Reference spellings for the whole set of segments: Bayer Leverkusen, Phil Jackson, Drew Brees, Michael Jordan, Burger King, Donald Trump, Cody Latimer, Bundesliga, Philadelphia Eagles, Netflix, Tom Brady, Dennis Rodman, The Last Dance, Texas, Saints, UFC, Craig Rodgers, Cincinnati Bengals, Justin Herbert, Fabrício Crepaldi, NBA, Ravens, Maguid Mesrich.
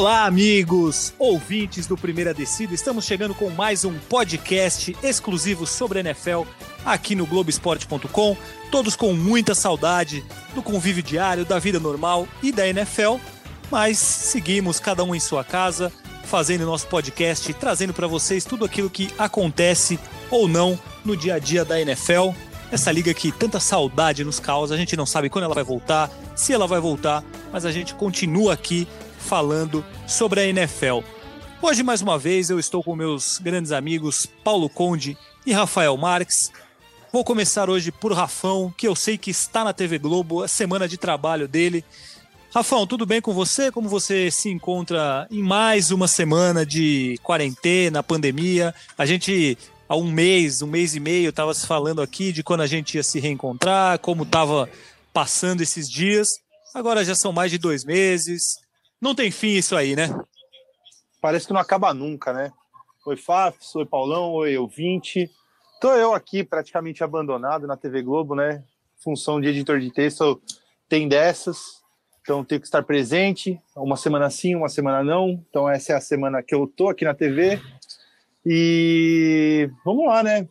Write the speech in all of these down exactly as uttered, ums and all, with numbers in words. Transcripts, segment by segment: Olá, amigos, ouvintes do Primeira Descida. Estamos chegando com mais um podcast exclusivo sobre a N F L aqui no Globo esporte ponto com. Todos com muita saudade do convívio diário, da vida normal e da N F L. Mas seguimos cada um em sua casa, fazendo nosso podcast, trazendo para vocês tudo aquilo que acontece ou não no dia a dia da N F L. Essa liga que tanta saudade nos causa, a gente não sabe quando ela vai voltar, se ela vai voltar, mas a gente continua aqui falando sobre a N F L. Hoje, mais uma vez, eu estou com meus grandes amigos Paulo Conde e Rafael Marques. Vou começar hoje por Rafão, que eu sei que está na T V Globo, a semana de trabalho dele. Rafão, tudo bem com você? Como você se encontra em mais uma semana de quarentena, pandemia? A gente... Há um mês, um mês e meio, estava se falando aqui de quando a gente ia se reencontrar, como estava passando esses dias. Agora já são mais de dois meses. Não tem fim isso aí, né? Parece que não acaba nunca, né? Oi, Fafs, oi, Paulão, oi, ouvinte. Estou eu aqui praticamente abandonado na T V Globo, né? Função de editor de texto tem dessas. Então tenho que estar presente. Uma semana sim, uma semana não. Então essa é a semana que eu estou aqui na T V. E vamos lá, né?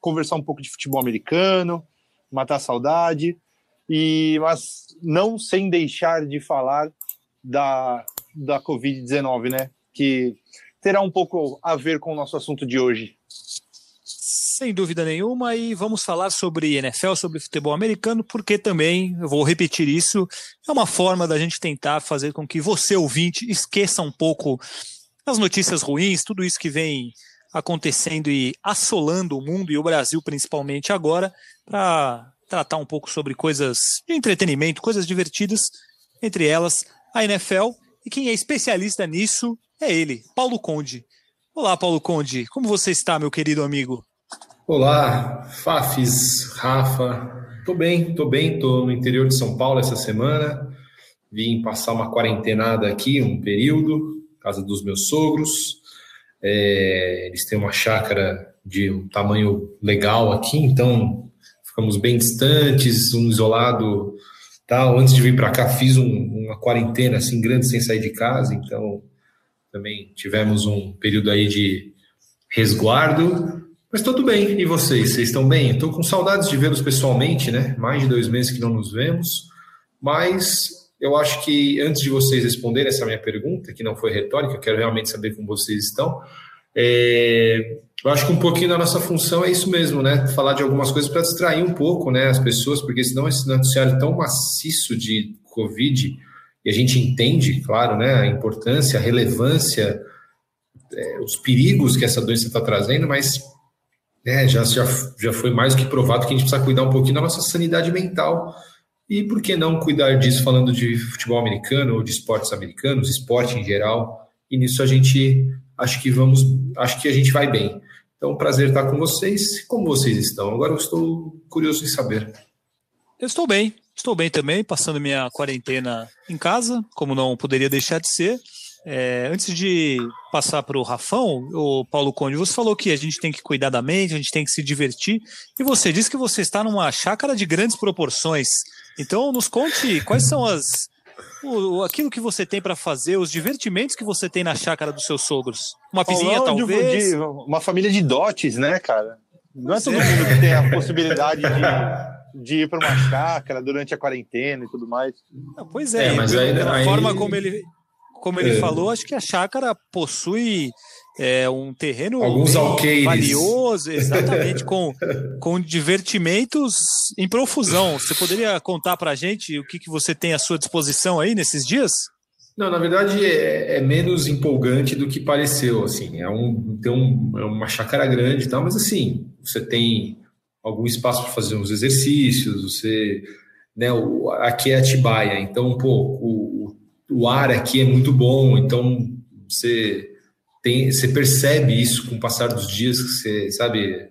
Conversar um pouco de futebol americano, matar a saudade, e, mas não sem deixar de falar da, da covid dezenove, né? Que terá um pouco a ver com o nosso assunto de hoje. Sem dúvida nenhuma, e vamos falar sobre N F L, sobre futebol americano, porque também, eu vou repetir isso, é uma forma da gente tentar fazer com que você, ouvinte, esqueça um pouco as notícias ruins, tudo isso que vem acontecendo e assolando o mundo e o Brasil principalmente agora, para tratar um pouco sobre coisas de entretenimento, coisas divertidas, entre elas a N F L, e quem é especialista nisso é ele, Paulo Conde. Olá, Paulo Conde, como você está, meu querido amigo? Olá, Fafis, Rafa, tô bem, tô bem, tô no interior de São Paulo essa semana, vim passar uma quarentenada aqui, um período, casa dos meus sogros, é, eles têm uma chácara de um tamanho legal aqui, então ficamos bem distantes, um isolado, tal. Antes de vir para cá fiz um, uma quarentena assim grande sem sair de casa, então também tivemos um período aí de resguardo, mas tudo bem. E vocês, vocês estão bem? Estou com saudades de vê-los pessoalmente, né? Mais de dois meses que não nos vemos, mas eu acho que, antes de vocês responderem essa minha pergunta, que não foi retórica, eu quero realmente saber como vocês estão, é, eu acho que um pouquinho da nossa função é isso mesmo, né? Falar de algumas coisas para distrair um pouco, né, as pessoas, porque senão esse noticiário tão maciço de Covid, e a gente entende, claro, né, a importância, a relevância, é, os perigos que essa doença está trazendo, mas né, já, já, já foi mais do que provado que a gente precisa cuidar um pouquinho da nossa sanidade mental. E por que não cuidar disso falando de futebol americano ou de esportes americanos, esporte em geral? E nisso a gente acho que vamos, acho que a gente vai bem. Então, prazer estar com vocês. Como vocês estão? Agora eu estou curioso em saber. Eu estou bem, estou bem também, passando minha quarentena em casa, como não poderia deixar de ser. É, antes de passar para o Rafão, o Paulo Conde, você falou que a gente tem que cuidar da mente, a gente tem que se divertir, e você disse que você está numa chácara de grandes proporções. Então, nos conte quais são as o, aquilo que você tem para fazer, os divertimentos que você tem na chácara dos seus sogros. Uma pizinha, Olá, talvez? De, uma família de dotes, né, cara? Não é todo mundo que tem a possibilidade de, de ir para uma chácara durante a quarentena e tudo mais. Não, pois é, é mas aí, pela aí... forma como ele... Como ele é. falou, acho que a chácara possui é, um terreno valioso, exatamente, com, com divertimentos em profusão. Você poderia contar para a gente o que, que você tem à sua disposição aí nesses dias? Não, na verdade é, é menos empolgante do que pareceu. Assim, é, um, tem um, é uma chácara grande e tal, mas assim, você tem algum espaço para fazer uns exercícios, você, né, o, aqui é Atibaia, então, pô, o, o O ar aqui é muito bom, então você, tem, você percebe isso com o passar dos dias, que você sabe,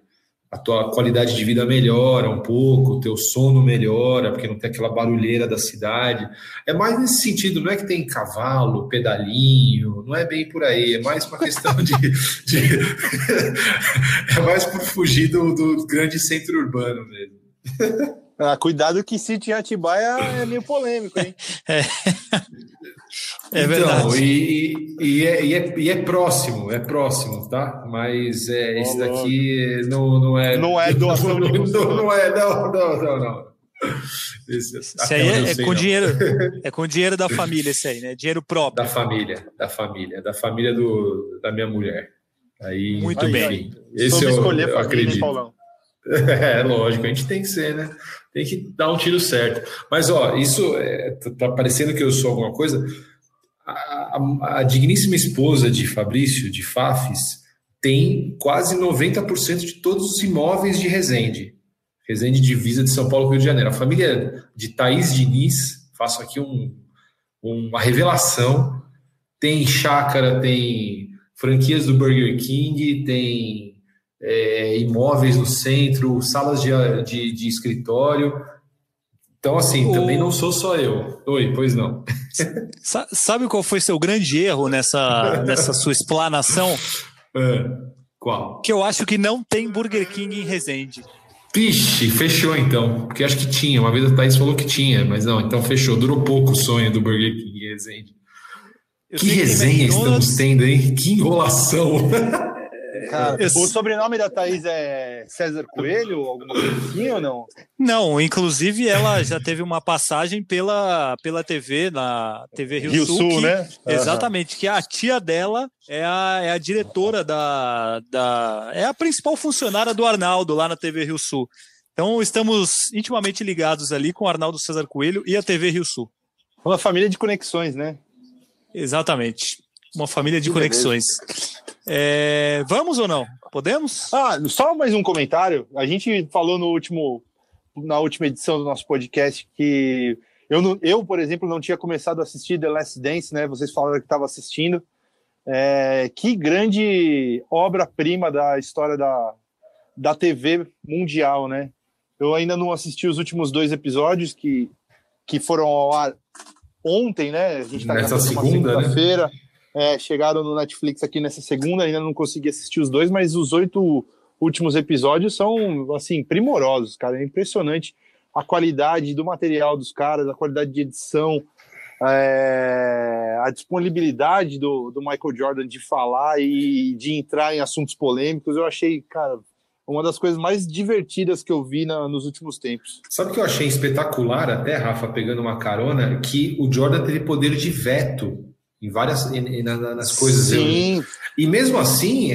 a tua qualidade de vida melhora um pouco, o teu sono melhora, porque não tem aquela barulheira da cidade. É mais nesse sentido, não é que tem cavalo, pedalinho, não é bem por aí, é mais uma questão de... de é mais por fugir do, do grande centro urbano mesmo. Ah, cuidado que sítio em Atibaia é meio polêmico, hein? É. É verdade. Então, e, e, é, e, é, e é próximo, é próximo, tá? Mas é, esse daqui não, não é... Não é doação de custódia. Não, não é, não, não, não, não. Esse, esse aí é, é sei, com não. dinheiro, é com dinheiro da família, esse aí, né? Dinheiro próprio. Da família, da família, da família do, da minha mulher. Aí, muito aí, bem. Aí, esse Sobre eu, escolher eu família, acredito. Hein, Paulão? É, lógico, a gente tem que ser, né? Tem que dar um tiro certo. Mas, ó, isso é, tá parecendo que eu sou alguma coisa. A, a, a digníssima esposa de Fabrício, de Fafis, tem quase noventa por cento de todos os imóveis de Resende. Resende, divisa de São Paulo e Rio de Janeiro. A família de Thaís Diniz, faço aqui um, uma revelação, tem chácara, tem franquias do Burger King, tem... É, imóveis no centro, salas de, de, de escritório. Então, assim, o... também não sou só eu. Oi, pois não. Sabe qual foi seu grande erro nessa, nessa sua explanação? É, qual? Que eu acho que não tem Burger King em Resende. Pixe, fechou então. Porque acho que tinha. Uma vez a Thaís falou que tinha, mas não, então fechou. Durou pouco o sonho do Burger King em Resende. Eu que resenha estamos tendo, hein? Que enrolação! Cara, eu... O sobrenome da Thaís é César Coelho, alguma coisa assim, ou não? Não, inclusive ela já teve uma passagem pela, pela T V, na T V Rio, Rio Sul, Sul que, né? Exatamente, uhum. Que a tia dela é a, é a diretora da, da... é a principal funcionária do Arnaldo lá na T V Rio Sul. Então estamos intimamente ligados ali com o Arnaldo César Coelho e a T V Rio Sul. Uma família de conexões, né? Exatamente. Uma família de que conexões. É, vamos ou não? Podemos? Ah, só mais um comentário. A gente falou no último, na última edição do nosso podcast que eu, não, eu, por exemplo, não tinha começado a assistir The Last Dance, né? Vocês falaram que estava assistindo. É, que grande obra-prima da história da, da T V mundial, né? Eu ainda não assisti os últimos dois episódios que, que foram ao ar ontem, né? A gente está nessa segunda-feira. Né? É, chegaram no Netflix aqui nessa segunda, ainda não consegui assistir os dois, mas os oito últimos episódios são, assim, primorosos, cara, é impressionante a qualidade do material dos caras, a qualidade de edição, é, a disponibilidade do, do Michael Jordan de falar e de entrar em assuntos polêmicos, eu achei, cara, uma das coisas mais divertidas que eu vi na, nos últimos tempos. Sabe o que eu achei espetacular até, Rafa, pegando uma carona, que o Jordan teve poder de veto em várias em, na, nas coisas. Sim. Eu, e mesmo assim,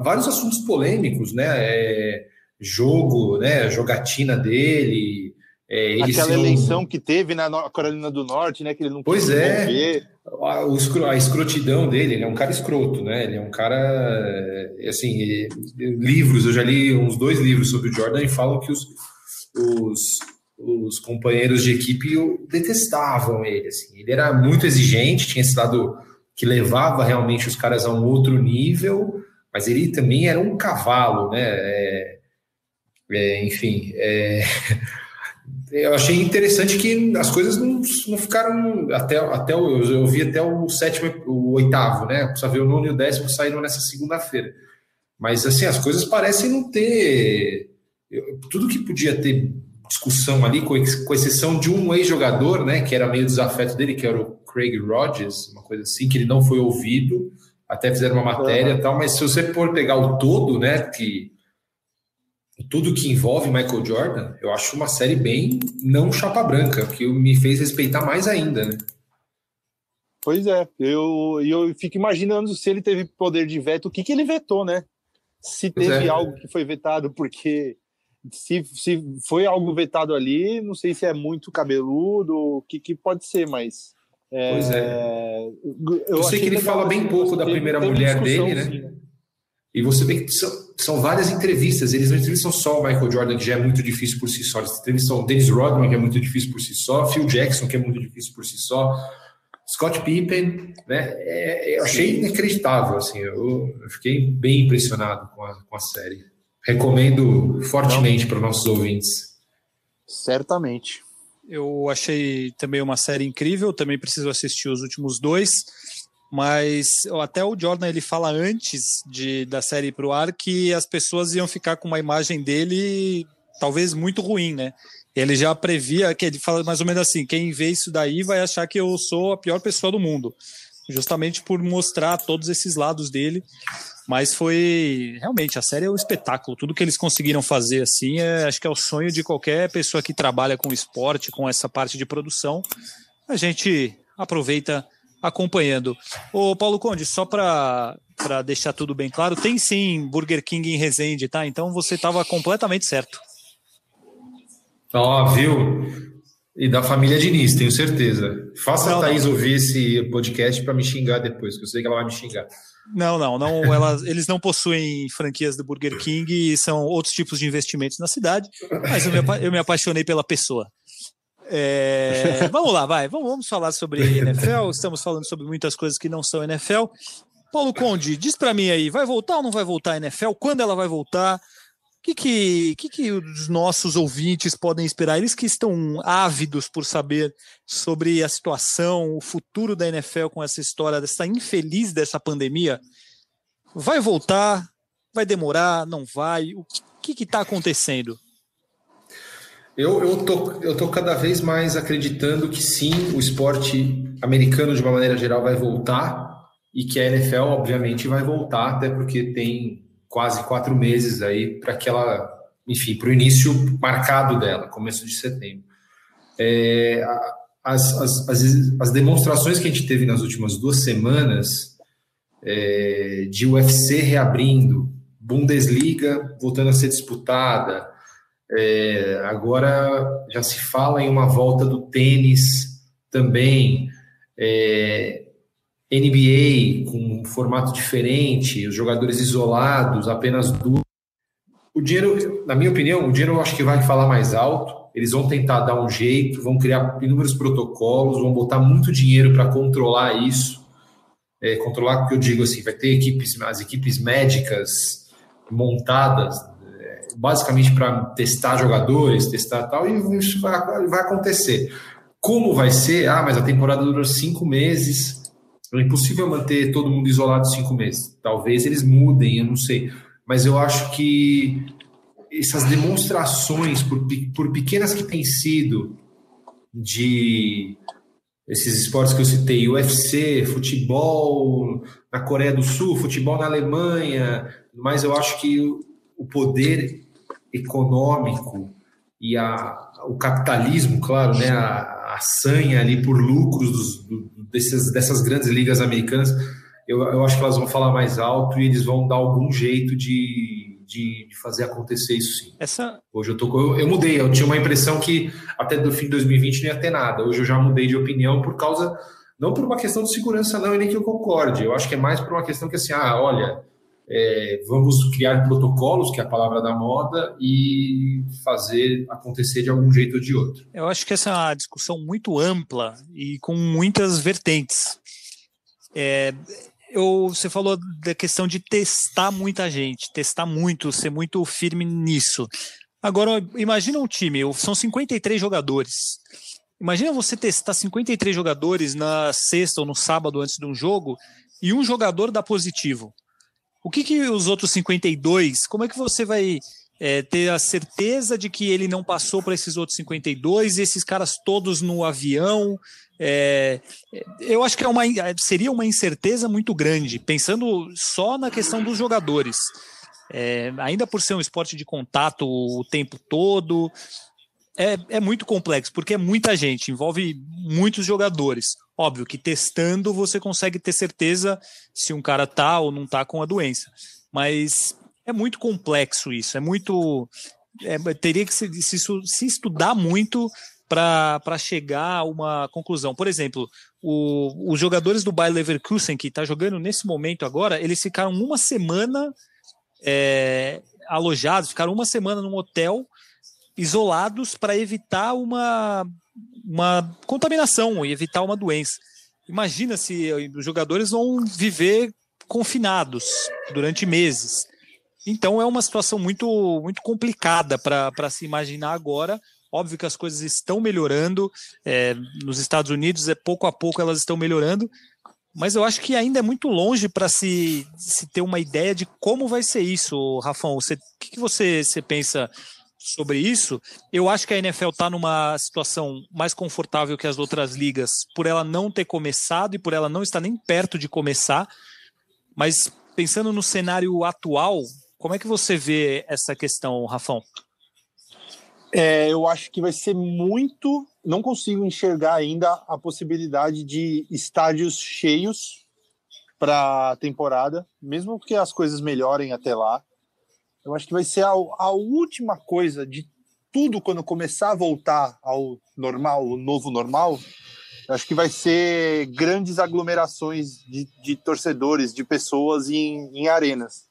vários assuntos polêmicos, né? É, jogo, né? Jogatina dele. É, ele Aquela não... eleição que teve na Carolina do Norte, né? Que ele não pois é. Ver. A, o, a escrotidão dele, ele é um cara escroto, né? Ele é um cara. Assim, ele, livros, eu já li uns dois livros sobre o Jordan e falam que os. os os companheiros de equipe detestavam ele, assim. Ele era muito exigente, tinha esse lado que levava realmente os caras a um outro nível, mas ele também era um cavalo, né, é, é, enfim, é, eu achei interessante que as coisas não, não ficaram, até, até o, eu vi até o sétimo, o oitavo, né, precisa ver o nono e o décimo saíram nessa segunda-feira, mas assim, as coisas parecem não ter, tudo que podia ter discussão ali, com exceção de um ex-jogador, né, que era meio desafeto dele, que era o Craig Rodgers, uma coisa assim, que ele não foi ouvido, até fizeram uma matéria e tal, mas se você for pegar o todo, né, que tudo que envolve Michael Jordan, eu acho uma série bem não chapa branca, que me fez respeitar mais ainda, né. Pois é, eu, eu fico imaginando se ele teve poder de veto, o que que ele vetou, né, se teve é. algo que foi vetado, porque... Se, se foi algo vetado ali, não sei se é muito cabeludo, o que, que pode ser, mas... É, pois é. Eu, eu sei que ele fala bem pouco da primeira mulher dele, né? Sim. E você vê que são, são várias entrevistas, eles não entrevistam só o Michael Jordan, que já é muito difícil por si só, eles entrevistam o Dennis Rodman, que é muito difícil por si só, Phil Jackson, que é muito difícil por si só, Scott Pippen, né? É, eu achei inacreditável, assim, eu, eu fiquei bem impressionado com a, com a série. Recomendo fortemente para nossos ouvintes. Certamente. Eu achei também uma série incrível, também preciso assistir os últimos dois, mas até o Jordan ele fala antes de, da série ir para o ar que as pessoas iam ficar com uma imagem dele talvez muito ruim, né? Ele já previa, que ele fala mais ou menos assim, quem vê isso daí vai achar que eu sou a pior pessoa do mundo, justamente por mostrar todos esses lados dele. Mas foi, realmente, a série é um espetáculo, tudo que eles conseguiram fazer assim, é, acho que é o sonho de qualquer pessoa que trabalha com esporte, com essa parte de produção. A gente aproveita acompanhando. Ô Paulo Conde, só para deixar tudo bem claro, tem sim Burger King em Resende, tá? Então você estava completamente certo. Ó, oh, viu? E da família Diniz, tenho certeza. Faça não, a Thaís não. ouvir esse podcast para me xingar depois, que eu sei que ela vai me xingar. Não, não, não ela, eles não possuem franquias do Burger King, são outros tipos de investimentos na cidade, mas eu me, apa- eu me apaixonei pela pessoa. É, vamos lá, vai, vamos, vamos falar sobre N F L, estamos falando sobre muitas coisas que não são N F L. Paulo Conde, diz para mim aí, vai voltar ou não vai voltar a N F L? Quando ela vai voltar? O que, que, que, que os nossos ouvintes podem esperar? Eles que estão ávidos por saber sobre a situação, o futuro da N F L com essa história, dessa infeliz dessa pandemia. Vai voltar? Vai demorar? Não vai? O que está acontecendo? Eu, eu, tô, eu tô cada vez mais acreditando que sim, o esporte americano de uma maneira geral vai voltar e que a N F L obviamente vai voltar, até porque tem quase quatro meses aí para que ela, enfim, para o início marcado dela, começo de setembro. É, as, as, as, as demonstrações que a gente teve nas últimas duas semanas é, de U F C reabrindo, Bundesliga voltando a ser disputada, é, agora já se fala em uma volta do tênis também, é, N B A com um formato diferente, os jogadores isolados, apenas duas. O dinheiro, na minha opinião, o dinheiro eu acho que vai falar mais alto, eles vão tentar dar um jeito, vão criar inúmeros protocolos, vão botar muito dinheiro para controlar isso, é, controlar o que eu digo assim, vai ter equipes, as equipes médicas montadas, basicamente para testar jogadores, testar tal, e isso vai, vai acontecer. Como vai ser? Ah, mas a temporada dura cinco meses, é impossível manter todo mundo isolado cinco meses. Talvez eles mudem, eu não sei. Mas eu acho que essas demonstrações, por, por pequenas que têm sido, de esses esportes que eu citei, U F C, futebol na Coreia do Sul, futebol na Alemanha, mas eu acho que o poder econômico e a, o capitalismo, claro, né, a, a sanha ali por lucros dos, do, dessas, dessas grandes ligas americanas, eu, eu acho que elas vão falar mais alto e eles vão dar algum jeito de, de, de fazer acontecer isso, sim. Essa... Hoje eu, tô, eu, eu mudei, eu tinha uma impressão que até do fim de dois mil e vinte não ia ter nada, hoje eu já mudei de opinião por causa, não por uma questão de segurança não, e nem que eu concorde, eu acho que é mais por uma questão que assim, ah, olha... É, vamos criar protocolos, que é a palavra da moda, e fazer acontecer de algum jeito ou de outro. Eu acho que essa é uma discussão muito ampla e com muitas vertentes. É, eu, você falou da questão de testar muita gente, testar muito, ser muito firme nisso. Agora, imagina um time, são cinquenta e três jogadores. Imagina você testar cinquenta e três jogadores na sexta ou no sábado antes de um jogo e um jogador dá positivo. O que, que os outros cinquenta e dois, como é que você vai é, ter a certeza de que ele não passou para esses outros cinquenta e dois, esses caras todos no avião? É, eu acho que é uma, seria uma incerteza muito grande, pensando só na questão dos jogadores. É, ainda por ser um esporte de contato o tempo todo, é, é muito complexo, porque é muita gente, envolve muitos jogadores. Óbvio que testando você consegue ter certeza se um cara tá ou não tá com a doença, mas é muito complexo isso, é muito é, teria que se, se, se estudar muito para chegar a uma conclusão. Por exemplo, o, os jogadores do Bayer Leverkusen que tá jogando nesse momento agora, eles ficaram uma semana é, alojados, ficaram uma semana num hotel isolados para evitar uma uma contaminação e evitar uma doença. Imagina se os jogadores vão viver confinados durante meses. Então é uma situação muito, muito complicada para se imaginar agora. Óbvio que as coisas estão melhorando. É, nos Estados Unidos, é, pouco a pouco elas estão melhorando. Mas eu acho que ainda é muito longe para se, se ter uma ideia de como vai ser isso, Rafão. O que, que você, você pensa sobre isso, eu acho que a N F L está numa situação mais confortável que as outras ligas, por ela não ter começado e por ela não estar nem perto de começar. Mas pensando no cenário atual, como é que você vê essa questão, Rafão? É, eu acho que vai ser muito... Não consigo enxergar ainda a possibilidade de estádios cheios para a temporada, mesmo que as coisas melhorem até lá. Eu acho que vai ser a, a última coisa de tudo quando começar a voltar ao normal, o novo normal. Eu acho que vai ser grandes aglomerações de, de torcedores, de pessoas em, em arenas.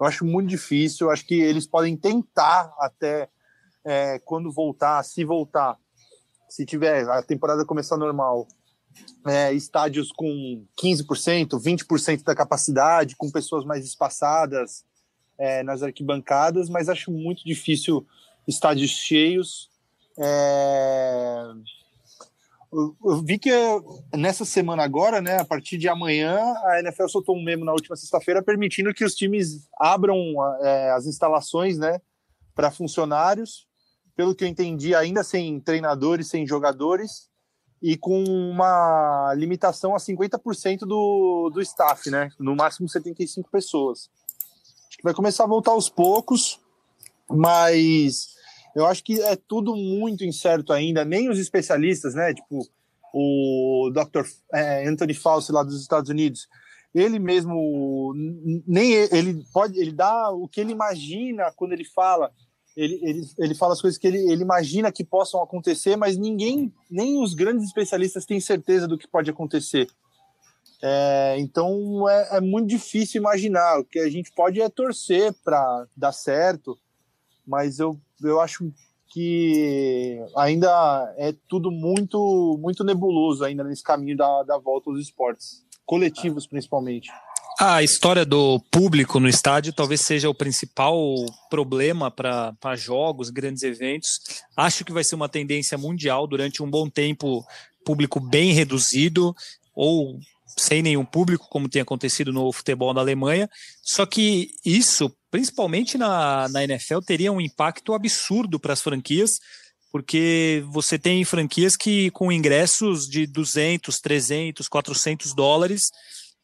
Eu acho muito difícil. Eu acho que eles podem tentar até é, quando voltar, se voltar, se tiver a temporada começar normal, é, estádios com quinze por cento, vinte por cento da capacidade, com pessoas mais espaçadas é, nas arquibancadas, mas acho muito difícil estádios cheios. É... Eu, eu vi que nessa semana agora, né, a partir de amanhã, a N F L soltou um memo na última sexta-feira permitindo que os times abram é, as instalações, né, para funcionários, pelo que eu entendi, ainda sem treinadores, sem jogadores, e com uma limitação a cinquenta por cento do, do staff, né? No máximo setenta e cinco pessoas. Acho que vai começar a voltar aos poucos, mas eu acho que é tudo muito incerto ainda, nem os especialistas, né? Tipo, o doutor Anthony Fauci lá dos Estados Unidos, ele mesmo, nem ele pode, ele dá o que ele imagina quando ele fala. Ele, ele, ele fala as coisas que ele, ele imagina que possam acontecer, mas ninguém, nem os grandes especialistas têm certeza do que pode acontecer. É, então é, é muito difícil imaginar. O que a gente pode é torcer para dar certo, mas eu, eu acho que ainda é tudo muito, muito nebuloso ainda nesse caminho da, da volta aos esportes, coletivos principalmente. A história do público no estádio talvez seja o principal problema para jogos, grandes eventos. Acho que vai ser uma tendência mundial durante um bom tempo, público bem reduzido ou sem nenhum público, como tem acontecido no futebol na Alemanha. Só que isso, principalmente na, na N F L, teria um impacto absurdo para as franquias, porque você tem franquias que com ingressos de duzentos, trezentos, quatrocentos dólares,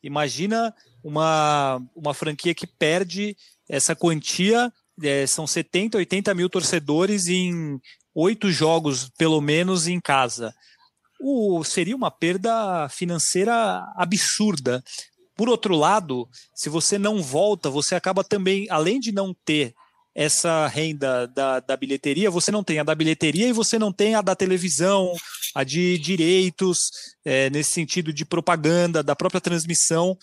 imagina... Uma, uma franquia que perde essa quantia, é, são setenta, oitenta mil torcedores em oito jogos, pelo menos, em casa. O, seria uma perda financeira absurda. Por outro lado, se você não volta, você acaba também, além de não ter essa renda da, da bilheteria, você não tem a da bilheteria e você não tem a da televisão, a de direitos, é, nesse sentido de propaganda, da própria transmissão.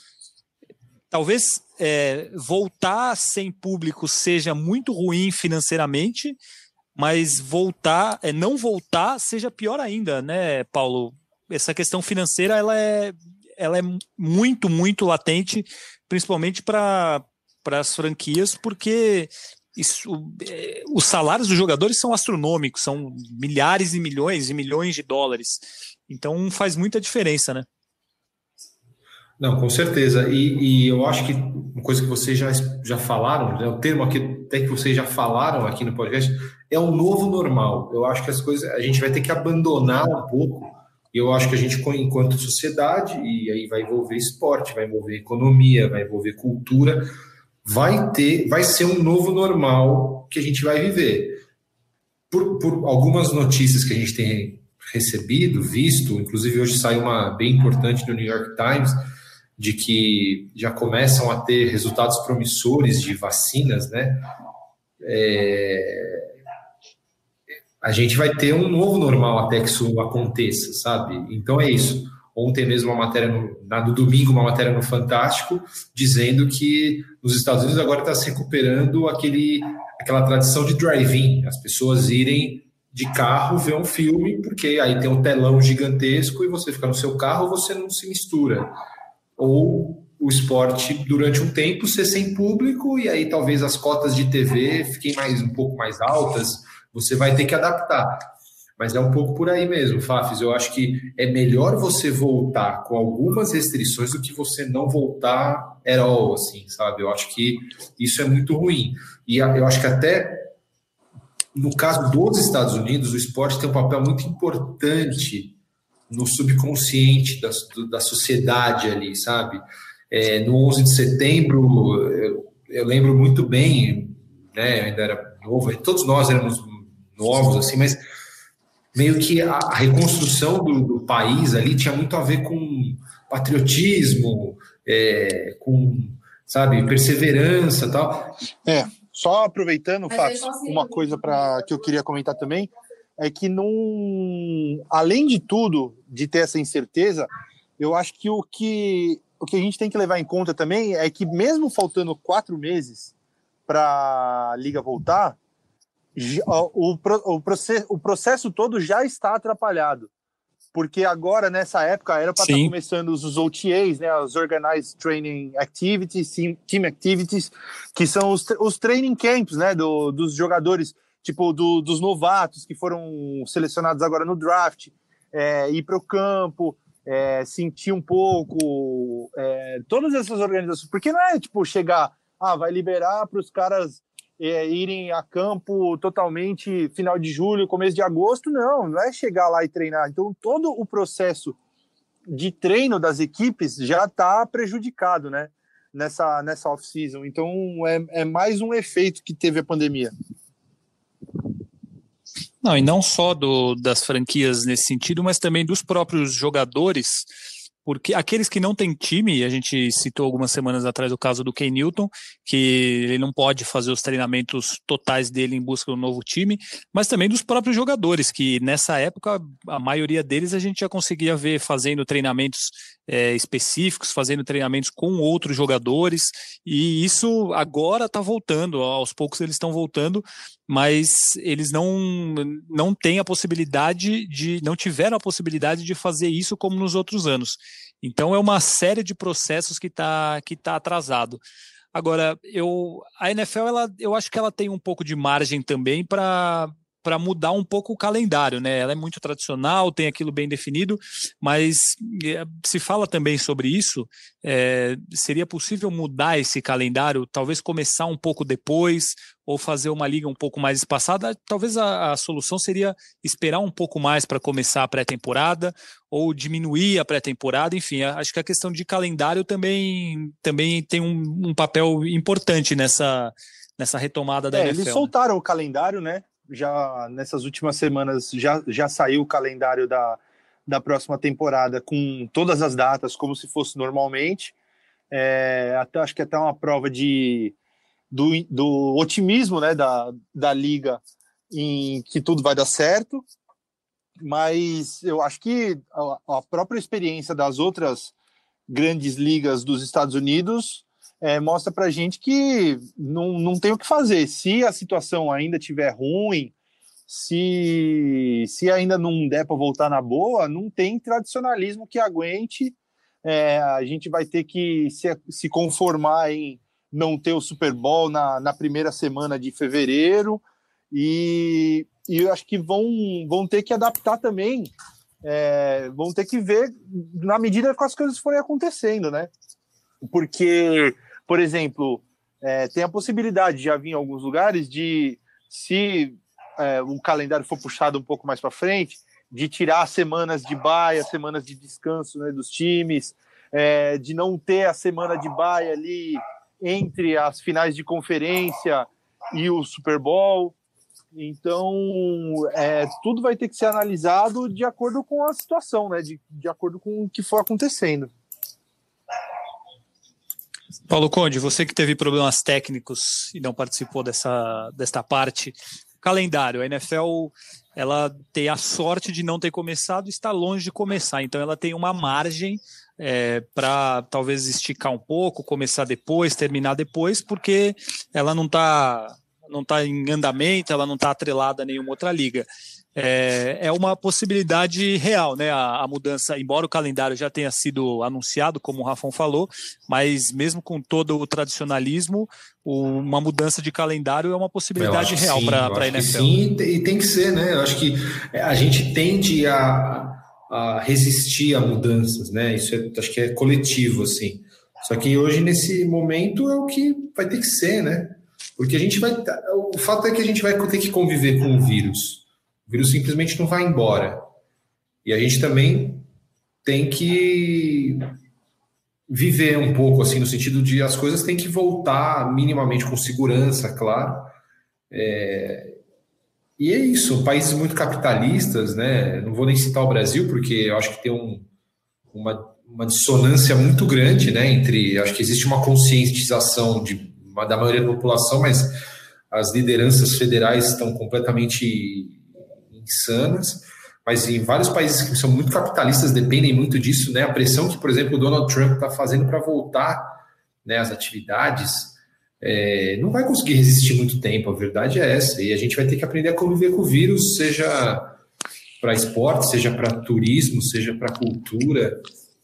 Talvez é, voltar sem público seja muito ruim financeiramente, mas voltar, é, não voltar seja pior ainda, né, Paulo? Essa questão financeira ela é, ela é muito, muito latente, principalmente para as franquias, porque isso, é, os salários dos jogadores são astronômicos, são milhares e milhões e milhões de dólares. Então faz muita diferença, né? Não, com certeza, e, e eu acho que uma coisa que vocês já, já falaram, né, o termo aqui, até que vocês já falaram aqui no podcast, é o novo normal. Eu acho que as coisas, a gente vai ter que abandonar um pouco, e eu acho que a gente, enquanto sociedade, e aí vai envolver esporte, vai envolver economia, vai envolver cultura, vai ter, vai ser um novo normal que a gente vai viver. Por, por algumas notícias que a gente tem recebido, visto, inclusive hoje saiu uma bem importante do New York Times, de que já começam a ter resultados promissores de vacinas, né? É... A gente vai ter um novo normal até que isso aconteça, sabe? Então é isso. Ontem mesmo uma matéria, no, no domingo, uma matéria no Fantástico, dizendo que nos Estados Unidos agora está se recuperando aquele, aquela tradição de drive-in, as pessoas irem de carro ver um filme, porque aí tem um telão gigantesco e você fica no seu carro, você não se mistura. Ou o esporte durante um tempo ser sem público e aí talvez as cotas de T V fiquem mais, um pouco mais altas, você vai ter que adaptar. Mas é um pouco por aí mesmo, Fafis. Eu acho que é melhor você voltar com algumas restrições do que você não voltar at all, assim, sabe? Eu acho que isso é muito ruim. E eu acho que até No caso dos Estados Unidos, o esporte tem um papel muito importante no subconsciente da, da sociedade ali, sabe? É, no onze de setembro, eu, eu lembro muito bem, né? Eu ainda era novo, todos nós éramos novos, assim, mas meio que a, a reconstrução do, do país ali tinha muito a ver com patriotismo, é, com, sabe, perseverança e tal. É. Só aproveitando, Fábio, uma coisa pra, que eu queria comentar também, é que, num, além de tudo, de ter essa incerteza, eu acho que o, que o que a gente tem que levar em conta também é que, mesmo faltando quatro meses para a Liga voltar, o, o, processo, o processo todo já está atrapalhado. Porque agora, nessa época, era para estar tá começando os, os O T As, né, os Organized Training Activities, Team Activities, que são os, os training camps, né, do, dos jogadores, tipo, do, dos novatos que foram selecionados agora no draft, é, ir para o campo, é, sentir um pouco, é, todas essas organizações. Porque não é, tipo, chegar, ah, vai liberar para os caras é, irem a campo totalmente final de julho, começo de agosto, não, não é chegar lá e treinar. Então, todo o processo de treino das equipes já está prejudicado, né, nessa, nessa off-season. Então, é, é mais um efeito que teve a pandemia. Não, e não só do, das franquias nesse sentido, mas também dos próprios jogadores, porque aqueles que não têm time, a gente citou algumas semanas atrás o caso do Ken Newton, que ele não pode fazer os treinamentos totais dele em busca do novo time, mas também dos próprios jogadores, que nessa época a maioria deles a gente já conseguia ver fazendo treinamentos é, específicos, fazendo treinamentos com outros jogadores, e isso agora está voltando, aos poucos eles estão voltando, mas eles não, não têm a possibilidade de, não tiveram a possibilidade de fazer isso como nos outros anos. Então é uma série de processos que está que tá atrasado. Agora, eu, a N F L, ela, eu acho que ela tem um pouco de margem também para para mudar um pouco o calendário, né? Ela é muito tradicional, tem aquilo bem definido, mas se fala também sobre isso, é, seria possível mudar esse calendário, talvez começar um pouco depois, ou fazer uma liga um pouco mais espaçada. Talvez a, a solução seria esperar um pouco mais para começar a pré-temporada, ou diminuir a pré-temporada, enfim, acho que a questão de calendário também, também tem um, um papel importante nessa, nessa retomada da é, N F L. Eles soltaram, né, o calendário, né? Já nessas últimas semanas já, já saiu o calendário da, da próxima temporada com todas as datas como se fosse normalmente, é, até, acho que até uma prova de, do, do otimismo, né, da, da liga em que tudo vai dar certo, mas eu acho que a, a própria experiência das outras grandes ligas dos Estados Unidos É, mostra pra gente que não, não tem o que fazer. Se a situação ainda estiver ruim, se, se ainda não der para voltar na boa, não tem tradicionalismo que aguente. É, a gente vai ter que se, se conformar em não ter o Super Bowl na, na primeira semana de fevereiro e, e eu acho que vão, vão ter que adaptar também. É, vão ter que ver na medida que as coisas forem acontecendo, né? Porque... Por exemplo, é, tem a possibilidade, já vi em alguns lugares, de, se é, o calendário for puxado um pouco mais para frente, de tirar semanas de baia, semanas de descanso, né, dos times, é, de não ter a semana de baia ali entre as finais de conferência e o Super Bowl. Então, é, tudo vai ter que ser analisado de acordo com a situação, né, de, de acordo com o que for acontecendo. Paulo Conde, você que teve problemas técnicos e não participou dessa, desta parte, calendário, a N F L, ela tem a sorte de não ter começado e está longe de começar, então ela tem uma margem é, para talvez esticar um pouco, começar depois, terminar depois, porque ela não está não tá em andamento, ela não está atrelada a nenhuma outra liga. É, é uma possibilidade real, né, a, a mudança, embora o calendário já tenha sido anunciado, como o Rafão falou, mas mesmo com todo o tradicionalismo, o, uma mudança de calendário é uma possibilidade real para a N F L. Sim, e tem que ser, né? Eu acho que a gente tende a, a resistir a mudanças, né? Isso é, acho que é coletivo, assim. Só que hoje, nesse momento, é o que vai ter que ser, né? Porque a gente vai. O fato é que a gente vai ter que conviver com o vírus. O vírus simplesmente não vai embora. E a gente também tem que viver um pouco, assim, no sentido de as coisas têm que voltar minimamente com segurança, claro. É... E é isso, países muito capitalistas, né? Não vou nem citar o Brasil, porque eu acho que tem um, uma, uma dissonância muito grande, né? Entre, acho que existe uma conscientização de, da maioria da população, mas as lideranças federais estão completamente insanas. Mas em vários países que são muito capitalistas dependem muito disso, né? A pressão que, por exemplo, o Donald Trump está fazendo para voltar, né, às atividades, é, não vai conseguir resistir muito tempo, a verdade é essa. E a gente vai ter que aprender a conviver com o vírus, seja para esporte, seja para turismo, seja para cultura,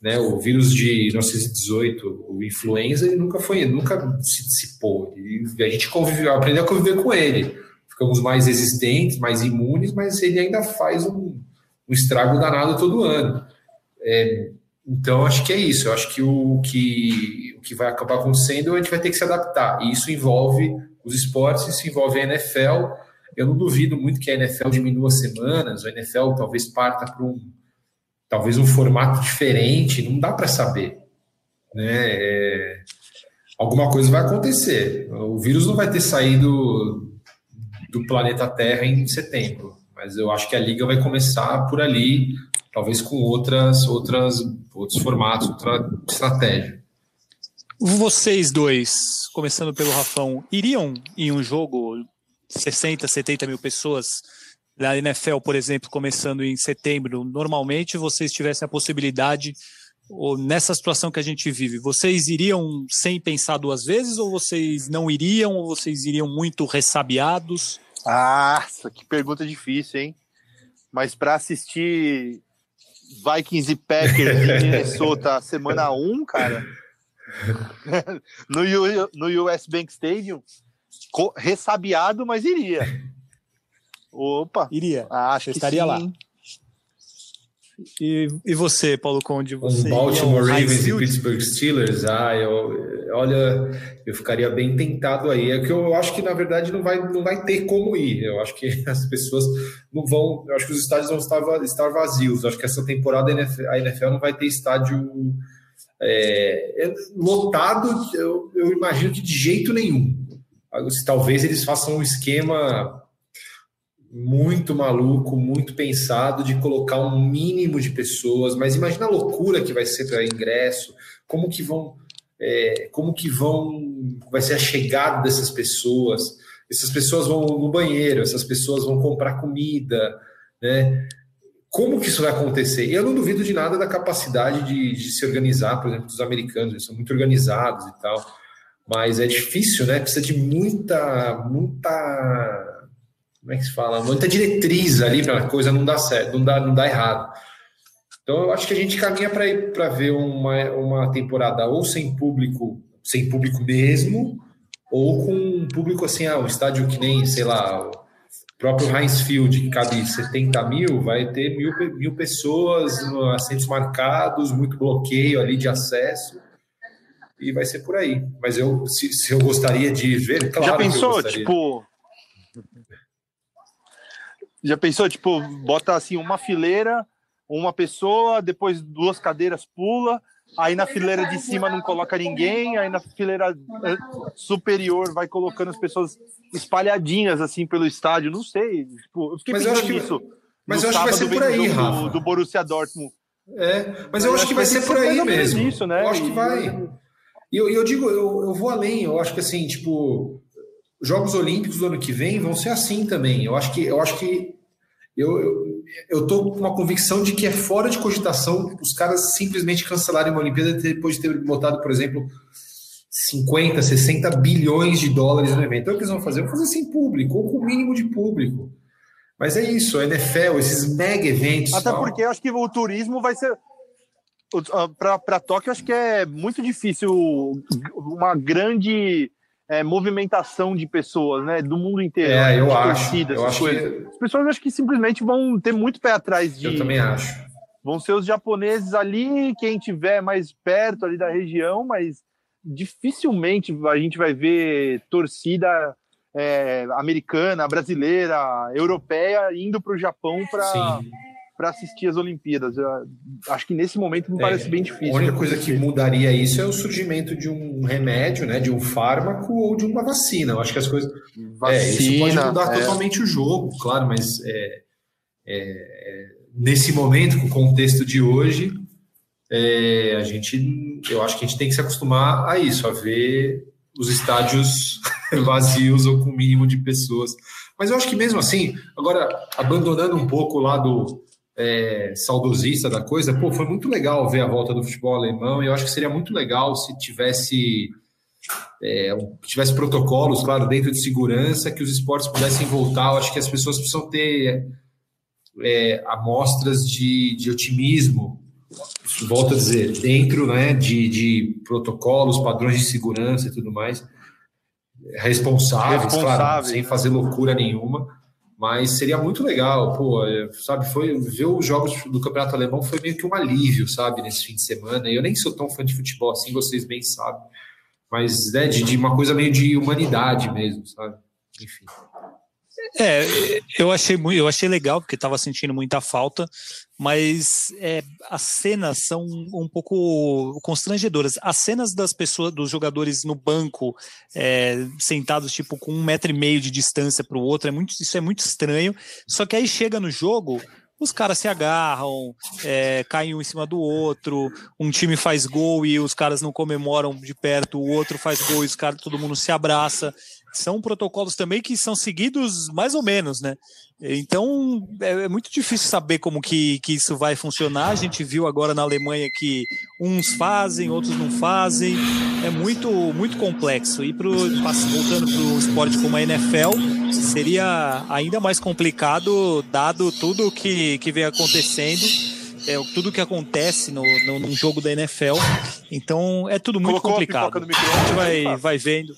né? O vírus de mil novecentos e dezoito, o influenza, ele nunca foi, nunca se dissipou. E a gente conviveu, aprendeu a conviver com ele. Ficamos mais resistentes, mais imunes, mas ele ainda faz um um estrago danado todo ano. É, então, acho que é isso. Eu acho que o, que o que vai acabar acontecendo, a gente vai ter que se adaptar. E isso envolve os esportes, isso envolve a N F L. Eu não duvido muito que a N F L diminua semanas, a N F L talvez parta para um, talvez um formato diferente, não dá para saber. Né? É, alguma coisa vai acontecer. O vírus não vai ter saído do planeta Terra em setembro. Mas eu acho que a liga vai começar por ali, talvez com outras, outras, outros formatos, outra estratégia. Vocês dois, começando pelo Rafão, iriam em um jogo sessenta, setenta mil pessoas da N F L, por exemplo, começando em setembro? Normalmente vocês tivessem a possibilidade, ou nessa situação que a gente vive, vocês iriam sem pensar duas vezes, ou vocês não iriam, ou vocês iriam muito ressabiados? Nossa, que pergunta difícil, hein? Mas para assistir Vikings e Packers em Minnesota semana um, cara, no, U, no U S Bank Stadium, ressabiado, mas iria. Opa! Iria. Acho que estaria sim. Lá. E, e você, Paulo Conde? Você um Baltimore Ravens e Pittsburgh Steelers? Ah, eu, olha, eu ficaria bem tentado aí. É que eu acho que, na verdade, não vai, não vai ter como ir. Eu acho que as pessoas não vão... Eu acho que os estádios vão estar, estar vazios. Eu acho que essa temporada a N F L não vai ter estádio é, lotado, eu, eu imagino que de jeito nenhum. Talvez eles façam um esquema... muito maluco, muito pensado de colocar um mínimo de pessoas, mas imagina a loucura que vai ser para ingresso, como que vão é, como que vão vai ser a chegada dessas pessoas, essas pessoas vão no banheiro, essas pessoas vão comprar comida, né? Como que isso vai acontecer? E eu não duvido de nada da capacidade de, de se organizar, por exemplo, dos americanos, eles são muito organizados e tal, mas é difícil, né? Precisa de muita, muita... Como é que se fala? Muita diretriz ali para a coisa não dar certo, não dar, não dar errado. Então eu acho que a gente caminha para ir para ver uma, uma temporada ou sem público, sem público mesmo, ou com um público assim, ah, um estádio que nem, sei lá, o próprio Heinz Field, que cabe setenta mil, vai ter mil, mil pessoas, assentos marcados, muito bloqueio ali de acesso. E vai ser por aí. Mas eu, se, se eu gostaria de ver, claro. Já pensou, que eu tipo. Já pensou, tipo, bota assim uma fileira, uma pessoa, depois duas cadeiras pula, aí na fileira de cima não coloca ninguém, aí na fileira superior vai colocando as pessoas espalhadinhas assim pelo estádio, não sei. Tipo, eu fiquei mas pensando eu acho nisso. Que, mas eu acho que vai ser por aí, do, Rafa. Do, do Borussia Dortmund. É, mas, mas eu, eu acho que vai ser por aí mesmo. Isso, né? Eu acho que vai. E eu, eu digo, eu, eu vou além, eu acho que assim, tipo... Jogos Olímpicos do ano que vem vão ser assim também. Eu acho que eu acho que eu, eu, eu tô com uma convicção de que é fora de cogitação os caras simplesmente cancelarem uma Olimpíada depois de ter botado, por exemplo, cinquenta, sessenta bilhões de dólares no evento. Então o que eles vão fazer? Vão fazer sem público, ou com o mínimo de público. Mas é isso, a N F L, esses mega eventos. Até tal. Porque eu acho que o turismo vai ser. Para Tóquio, eu acho que é muito difícil uma grande. É, movimentação de pessoas, né? Do mundo inteiro. É, eu acho. Eu acho que... As pessoas acho que simplesmente vão ter muito pé atrás de. Eu também acho. Vão ser os japoneses ali, quem tiver mais perto ali da região, mas dificilmente a gente vai ver torcida é, americana, brasileira, europeia indo para o Japão para para assistir as Olimpíadas. Eu acho que nesse momento me é, parece bem difícil. A única coisa que mudaria isso é o surgimento de um remédio, né, de um fármaco ou de uma vacina. Eu acho que as coisas... Vacina, é, isso pode mudar é. totalmente o jogo, claro, mas é, é, nesse momento, com o contexto de hoje, é, a gente, eu acho que a gente tem que se acostumar a isso, a ver os estádios vazios ou com o mínimo de pessoas. Mas eu acho que mesmo assim, agora, abandonando um pouco o lado... É, saudosista da coisa, pô, foi muito legal ver a volta do futebol alemão, e eu acho que seria muito legal se tivesse é, tivesse protocolos, claro, dentro de segurança, que os esportes pudessem voltar. Eu acho que as pessoas precisam ter é, amostras de, de otimismo, volto a dizer, dentro, né, de, de protocolos, padrões de segurança e tudo mais, responsáveis, responsáveis claro, né? Sem fazer loucura nenhuma. Mas seria muito legal, pô, sabe, foi, ver os jogos do Campeonato Alemão foi meio que um alívio, sabe, nesse fim de semana. Eu nem sou tão fã de futebol assim, vocês bem sabem, mas né, de, de uma coisa meio de humanidade mesmo, sabe, enfim. É, eu achei, eu achei legal, porque estava sentindo muita falta, mas é, as cenas são um pouco constrangedoras. As cenas das pessoas, dos jogadores no banco, é, sentados tipo com um metro e meio de distância para o outro, é muito, isso é muito estranho. Só que aí chega no jogo, os caras se agarram, é, caem um em cima do outro, um time faz gol e os caras não comemoram de perto, o outro faz gol e os caras, todo mundo se abraça. São protocolos também que são seguidos mais ou menos, né? Então é muito difícil saber como que, que isso vai funcionar. A gente viu agora na Alemanha que uns fazem, outros não fazem. É muito, muito complexo. E pro, voltando para o esporte como a N F L, seria ainda mais complicado dado tudo que, que vem acontecendo. É, tudo que acontece no, no, no jogo da N F L. Então é tudo muito Colocou complicado. A, a gente vai, vai vendo.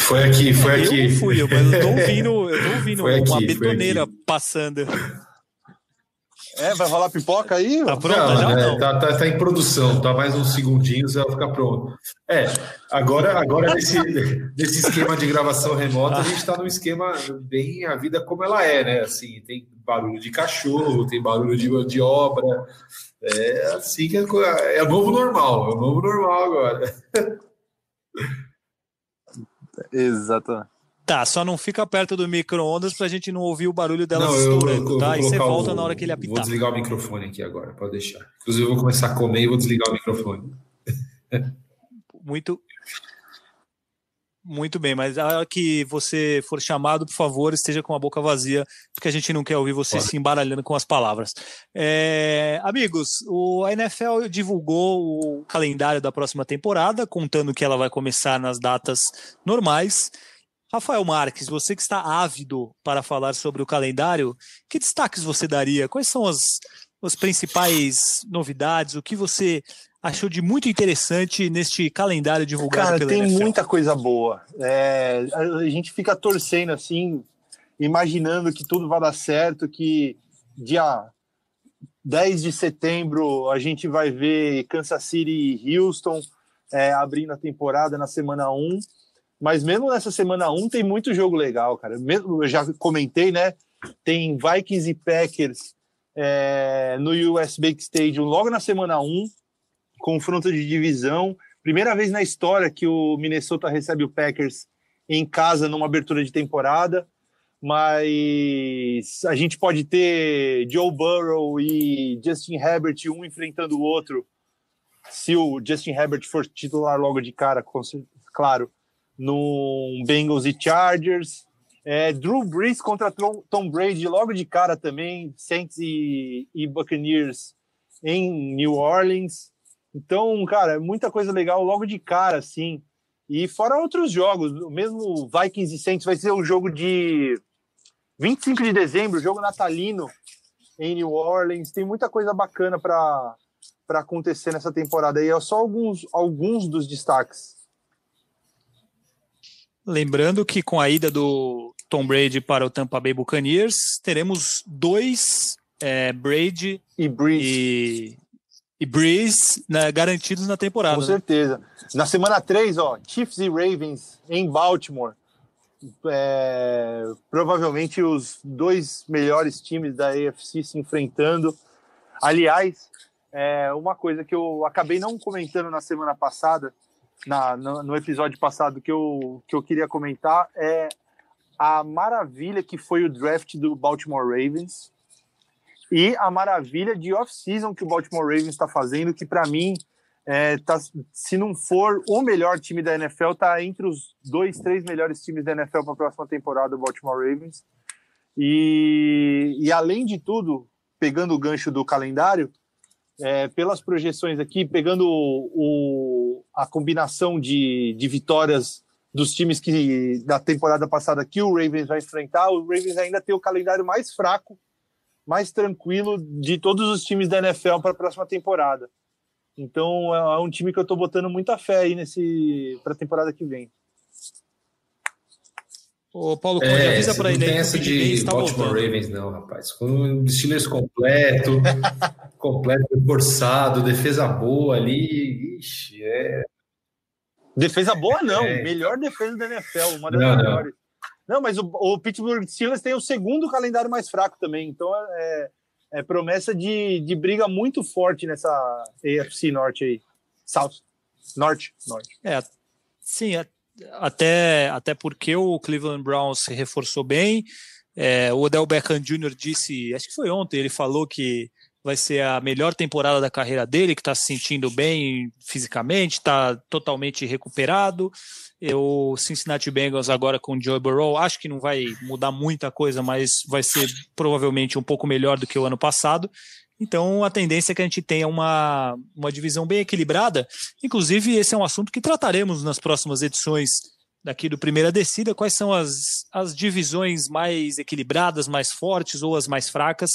Foi aqui, foi aqui. Eu não fui, mas eu tô ouvindo, eu tô ouvindo aqui, uma betoneira passando. É, vai rolar pipoca aí? Tá pronto, não, já? É, não. Tá, tá, tá em produção, tá mais uns segundinhos e ela fica pronta. É, agora, agora nesse, nesse esquema de gravação remota, a gente tá num esquema bem a vida como ela é, né? Assim, tem barulho de cachorro, tem barulho de, de obra. É assim que é, é o novo normal, é o novo normal agora. Exatamente. Tá, só não fica perto do micro-ondas pra gente não ouvir o barulho dela não, estourando, eu, eu, tá? E você volta o, na hora que ele apitar. Vou desligar o microfone aqui agora, pode deixar. Inclusive eu vou começar a comer e vou desligar o microfone. Muito... Muito bem, mas a hora que você for chamado, por favor, esteja com a boca vazia, porque a gente não quer ouvir você claro. Se embaralhando com as palavras. É, amigos, o, a N F L divulgou o calendário da próxima temporada, contando que ela vai começar nas datas normais. Rafael Marques, você que está ávido para falar sobre o calendário, que destaques você daria? Quais são as, as principais novidades? O que você... achou de muito interessante neste calendário divulgado pela N F L? Cara, tem muita coisa boa. É, a gente fica torcendo assim, imaginando que tudo vai dar certo, que dia dez de setembro a gente vai ver Kansas City e Houston é, abrindo a temporada na semana um. Mas mesmo nessa semana um tem muito jogo legal, cara. Mesmo, eu já comentei, né? Tem Vikings e Packers é, no U S Bank Stadium logo na semana um. Confronto de divisão, primeira vez na história que o Minnesota recebe o Packers em casa numa abertura de temporada, mas a gente pode ter Joe Burrow e Justin Herbert um enfrentando o outro, se o Justin Herbert for titular logo de cara, claro, no Bengals e Chargers, é, Drew Brees contra Tom Brady logo de cara também, Saints e, e Buccaneers em New Orleans. Então, cara, muita coisa legal logo de cara, assim. E fora outros jogos, mesmo Vikings e Saints vai ser um jogo de vinte e cinco de dezembro, jogo natalino em New Orleans. Tem muita coisa bacana para para acontecer nessa temporada. E é só alguns, alguns dos destaques. Lembrando que com a ida do Tom Brady para o Tampa Bay Buccaneers, teremos dois é, Brady e... Brees. e... e Breeze, né, garantidos na temporada. Com certeza. Né? Na semana três, ó, Chiefs e Ravens em Baltimore. É, provavelmente os dois melhores times da A F C se enfrentando. Aliás, é, uma coisa que eu acabei não comentando na semana passada, na, no, no episódio passado, que eu, que eu queria comentar é a maravilha que foi o draft do Baltimore Ravens e a maravilha de off-season que o Baltimore Ravens está fazendo, que para mim, é, tá, se não for o melhor time da N F L, tá entre os dois, três melhores times da N F L para a próxima temporada, o Baltimore Ravens. E, e além de tudo, pegando o gancho do calendário, é, pelas projeções aqui, pegando o, o, a combinação de, de vitórias dos times que da temporada passada que o Ravens vai enfrentar, o Ravens ainda tem o calendário mais fraco, mais tranquilo de todos os times da N F L para a próxima temporada. Então é um time que eu tô botando muita fé aí nesse, pra temporada que vem. Ô Paulo Conde, é, avisa pra ele aí. Não tem essa de Baltimore Ravens não, rapaz. Com um Steelers completo, completo, forçado, defesa boa ali, ixi, é... Defesa boa não, é. Melhor defesa da N F L, uma das não, melhores. Não, não mas o, o Pittsburgh Steelers tem o segundo calendário mais fraco também, então é... É promessa de, de briga muito forte nessa A F C Norte aí. South. Norte. Norte. É, sim, até, até porque o Cleveland Browns se reforçou bem. É, o Odell Beckham Júnior disse, acho que foi ontem, ele falou que vai ser a melhor temporada da carreira dele, que está se sentindo bem fisicamente, está totalmente recuperado. O Cincinnati Bengals agora com o Joe Burrow, acho que não vai mudar muita coisa, mas vai ser provavelmente um pouco melhor do que o ano passado. Então a tendência é que a gente tenha uma, uma divisão bem equilibrada. Inclusive esse é um assunto que trataremos nas próximas edições daqui do Primeira Descida, quais são as, as divisões mais equilibradas, mais fortes ou as mais fracas.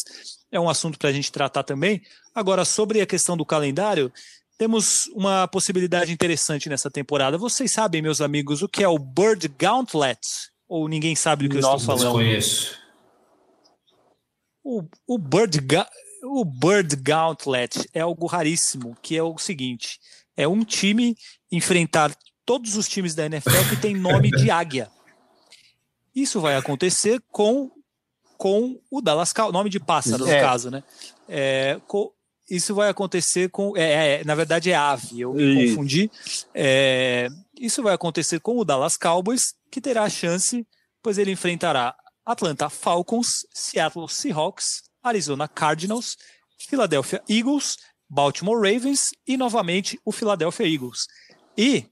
É um assunto para a gente tratar também. Agora, sobre a questão do calendário, temos uma possibilidade interessante nessa temporada. Vocês sabem, meus amigos, o que é o Bird Gauntlet? Ou ninguém sabe do que Nossa, eu estou falando? Não conheço. O, o, Bird Ga- o Bird Gauntlet é algo raríssimo, que é o seguinte, é um time enfrentar todos os times da N F L que tem nome de águia. Isso vai acontecer com, com o Dallas Cowboys, nome de pássaro, é. no caso, né? É, co, isso vai acontecer com... É, é, na verdade é ave, eu me e... confundi. É, isso vai acontecer com o Dallas Cowboys, que terá a chance, pois ele enfrentará Atlanta Falcons, Seattle Seahawks, Arizona Cardinals, Philadelphia Eagles, Baltimore Ravens e, novamente, o Philadelphia Eagles. E...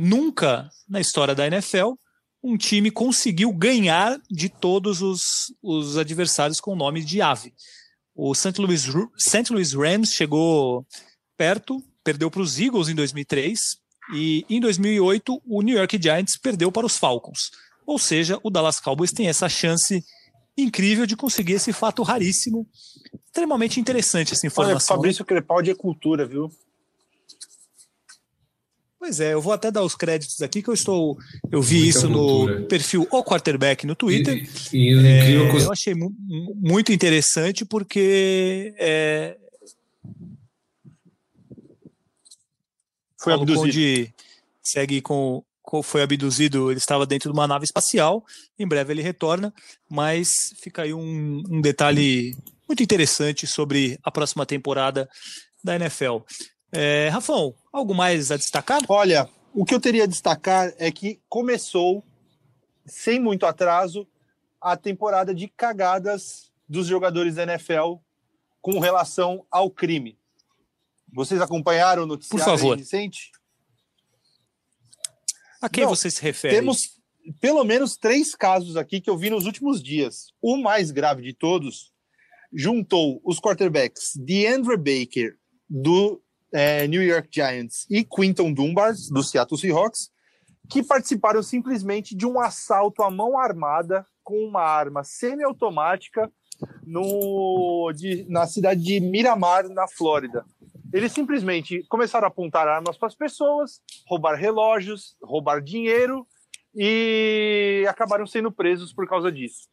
Nunca na história da N F L um time conseguiu ganhar de todos os, os adversários com nome de ave. O Saint Louis, Saint Louis Rams chegou perto, perdeu para os Eagles em dois mil e três e em dois mil e oito o New York Giants perdeu para os Falcons. Ou seja, o Dallas Cowboys tem essa chance incrível de conseguir esse fato raríssimo. Extremamente interessante essa informação. Olha, Fabrício Crepaldi é cultura, viu? Pois é, eu vou até dar os créditos aqui, que eu estou. Eu vi Muita isso cultura. No perfil O Quarterback no Twitter. E, e é, eu achei mu- muito interessante, porque. É, foi Paulo abduzido. Conde segue com, com. Foi abduzido, ele estava dentro de uma nave espacial, em breve ele retorna, mas fica aí um, um detalhe muito interessante sobre a próxima temporada da N F L. É, Rafão, algo mais a destacar? Olha, o que eu teria a destacar é que começou, sem muito atraso, a temporada de cagadas dos jogadores da N F L com relação ao crime. Vocês acompanharam o noticiário? Por favor. Recente? A quem Não, você se refere? Temos pelo menos três casos aqui que eu vi nos últimos dias. O mais grave de todos juntou os quarterbacks DeAndre Baker, do É, New York Giants, e Quinton Dumars, do Seattle Seahawks, que participaram simplesmente de um assalto à mão armada com uma arma semiautomática no, de, na cidade de Miramar, na Flórida. Eles simplesmente começaram a apontar armas para as pessoas, roubar relógios, roubar dinheiro e acabaram sendo presos por causa disso.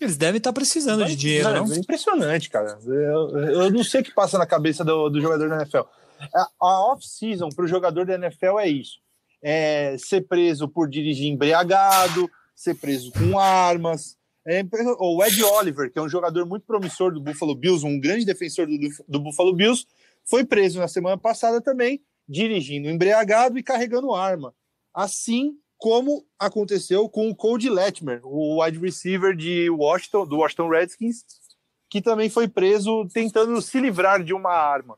Eles devem estar precisando mas, de dinheiro, cara, não? É impressionante, cara. Eu, eu não sei o que passa na cabeça do, do jogador da N F L. A, a off-season para o jogador da N F L é isso. É ser preso por dirigir embriagado, ser preso com armas. É, o Ed Oliver, que é um jogador muito promissor do Buffalo Bills, um grande defensor do, do Buffalo Bills, foi preso na semana passada também, dirigindo embriagado e carregando arma. Assim como aconteceu com o Cody Latimer, o wide receiver de Washington, do Washington Redskins, que também foi preso tentando se livrar de uma arma.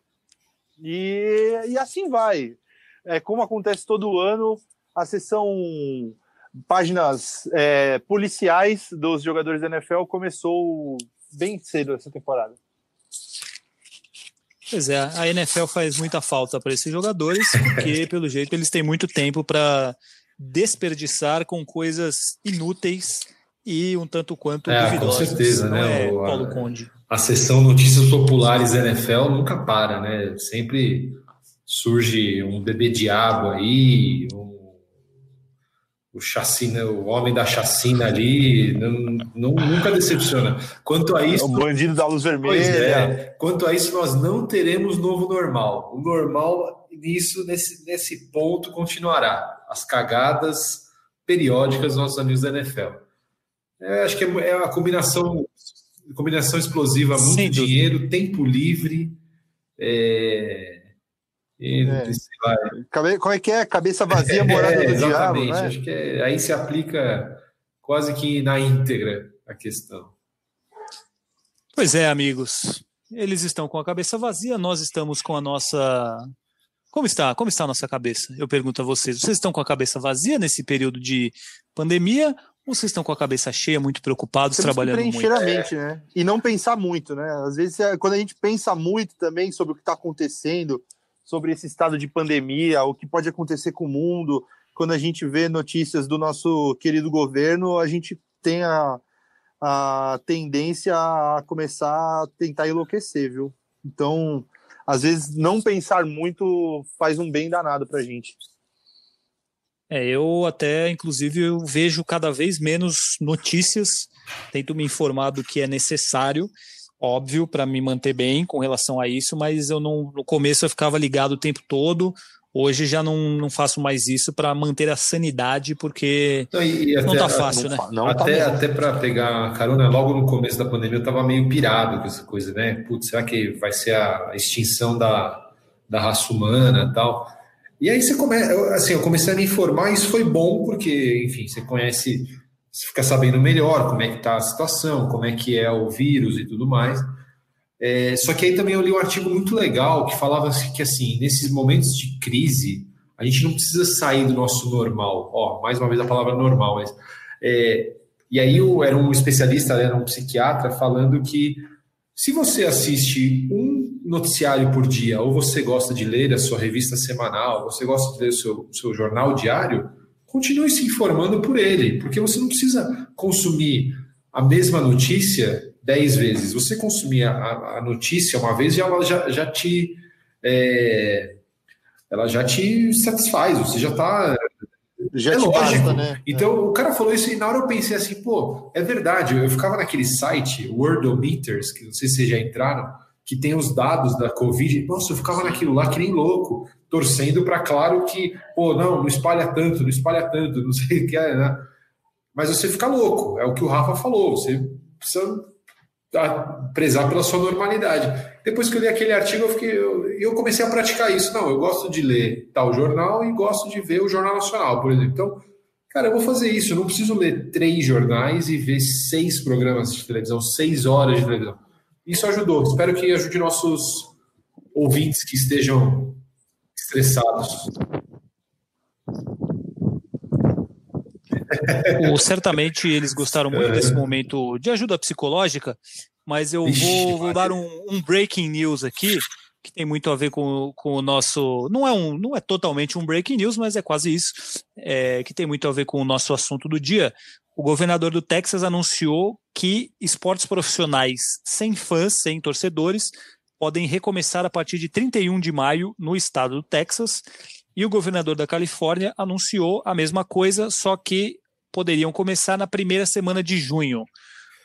E, e assim vai. É, como acontece todo ano, a sessão páginas é, policiais dos jogadores da N F L começou bem cedo essa temporada. Pois é, a N F L faz muita falta para esses jogadores, porque pelo jeito eles têm muito tempo para desperdiçar com coisas inúteis e um tanto quanto é, duvidosas. Com certeza, não né? É, o, Paulo a, Conde. A sessão Notícias Populares N F L nunca para, né? Sempre surge um bebê diabo aí, um, o chacina, o homem da chacina ali, não, não, nunca decepciona. Quanto a isso... O bandido da luz vermelha. Pois é. Quanto a isso, nós não teremos novo normal. O normal nisso, nesse, nesse ponto, continuará. As cagadas periódicas dos nossos amigos da N F L. É, acho que é, é uma combinação, combinação explosiva, muito Sem dinheiro, dúvida. Tempo livre... É... E, é. Sei lá. Cabe... Como é que é? Cabeça vazia, morada é, do exatamente. Diabo, né? Acho que é... aí se aplica quase que na íntegra a questão. Pois é, amigos. Eles estão com a cabeça vazia, nós estamos com a nossa... Como está? Como está a nossa cabeça? Eu pergunto a vocês. Vocês estão com a cabeça vazia nesse período de pandemia ou vocês estão com a cabeça cheia, muito preocupados, temos trabalhando muito? Preencher a mente, né? E não pensar muito, né? Às vezes, quando a gente pensa muito também sobre o que está acontecendo, sobre esse estado de pandemia, o que pode acontecer com o mundo, quando a gente vê notícias do nosso querido governo, a gente tem a, a tendência a começar a tentar enlouquecer, viu? Então, às vezes, não pensar muito faz um bem danado pra gente. É, eu até, inclusive, eu vejo cada vez menos notícias, tento me informar do que é necessário, óbvio, para me manter bem com relação a isso, mas eu não, no começo eu ficava ligado o tempo todo, hoje já não, não faço mais isso para manter a sanidade, porque não, e, e até, não tá fácil, não, né? Não, até tá até para pegar a carona, logo no começo da pandemia eu tava meio pirado com essa coisa, né? Putz, será que vai ser a extinção da, da raça humana e tal? E aí você começa, assim, eu comecei a me informar, isso foi bom, porque, enfim, você conhece... Você fica sabendo melhor como é que está a situação, como é que é o vírus e tudo mais. É, só que aí também eu li um artigo muito legal que falava que, assim, nesses momentos de crise, a gente não precisa sair do nosso normal. Ó, mais uma vez a palavra normal, mas... É, e aí eu era um especialista, era um psiquiatra, falando que se você assiste um noticiário por dia, ou você gosta de ler a sua revista semanal, ou você gosta de ler o seu, seu jornal diário... Continue se informando por ele, porque você não precisa consumir a mesma notícia dez vezes. Você consumir a, a notícia uma vez e ela já, já te é, ela já te satisfaz, você já está... Já é te lógico. Basta, né? Então, é. O cara falou isso e na hora eu pensei assim, pô, é verdade. Eu ficava naquele site, Worldometers, que não sei se vocês já entraram, que tem os dados da Covid. Nossa, eu ficava naquilo lá que nem louco, torcendo para, claro, que, pô, não, não espalha tanto, não espalha tanto, não sei o que é, né? Mas você fica louco, é o que o Rafa falou, você precisa prezar pela sua normalidade. Depois que eu li aquele artigo, eu, fiquei, eu, eu comecei a praticar isso. Não, eu gosto de ler tal jornal e gosto de ver o Jornal Nacional, por exemplo. Então, cara, eu vou fazer isso, eu não preciso ler três jornais e ver seis programas de televisão, seis horas de televisão. Isso ajudou, espero que ajude nossos ouvintes que estejam estressados. O, certamente eles gostaram muito é. desse momento de ajuda psicológica, mas eu Ixi, vou, vou dar um, um breaking news aqui, que tem muito a ver com, com o nosso... Não é, um, não é totalmente um breaking news, mas é quase isso, é, que tem muito a ver com o nosso assunto do dia. O governador do Texas anunciou que esportes profissionais sem fãs, sem torcedores, podem recomeçar a partir de trinta e um de maio no estado do Texas, e o governador da Califórnia anunciou a mesma coisa, só que poderiam começar na primeira semana de junho.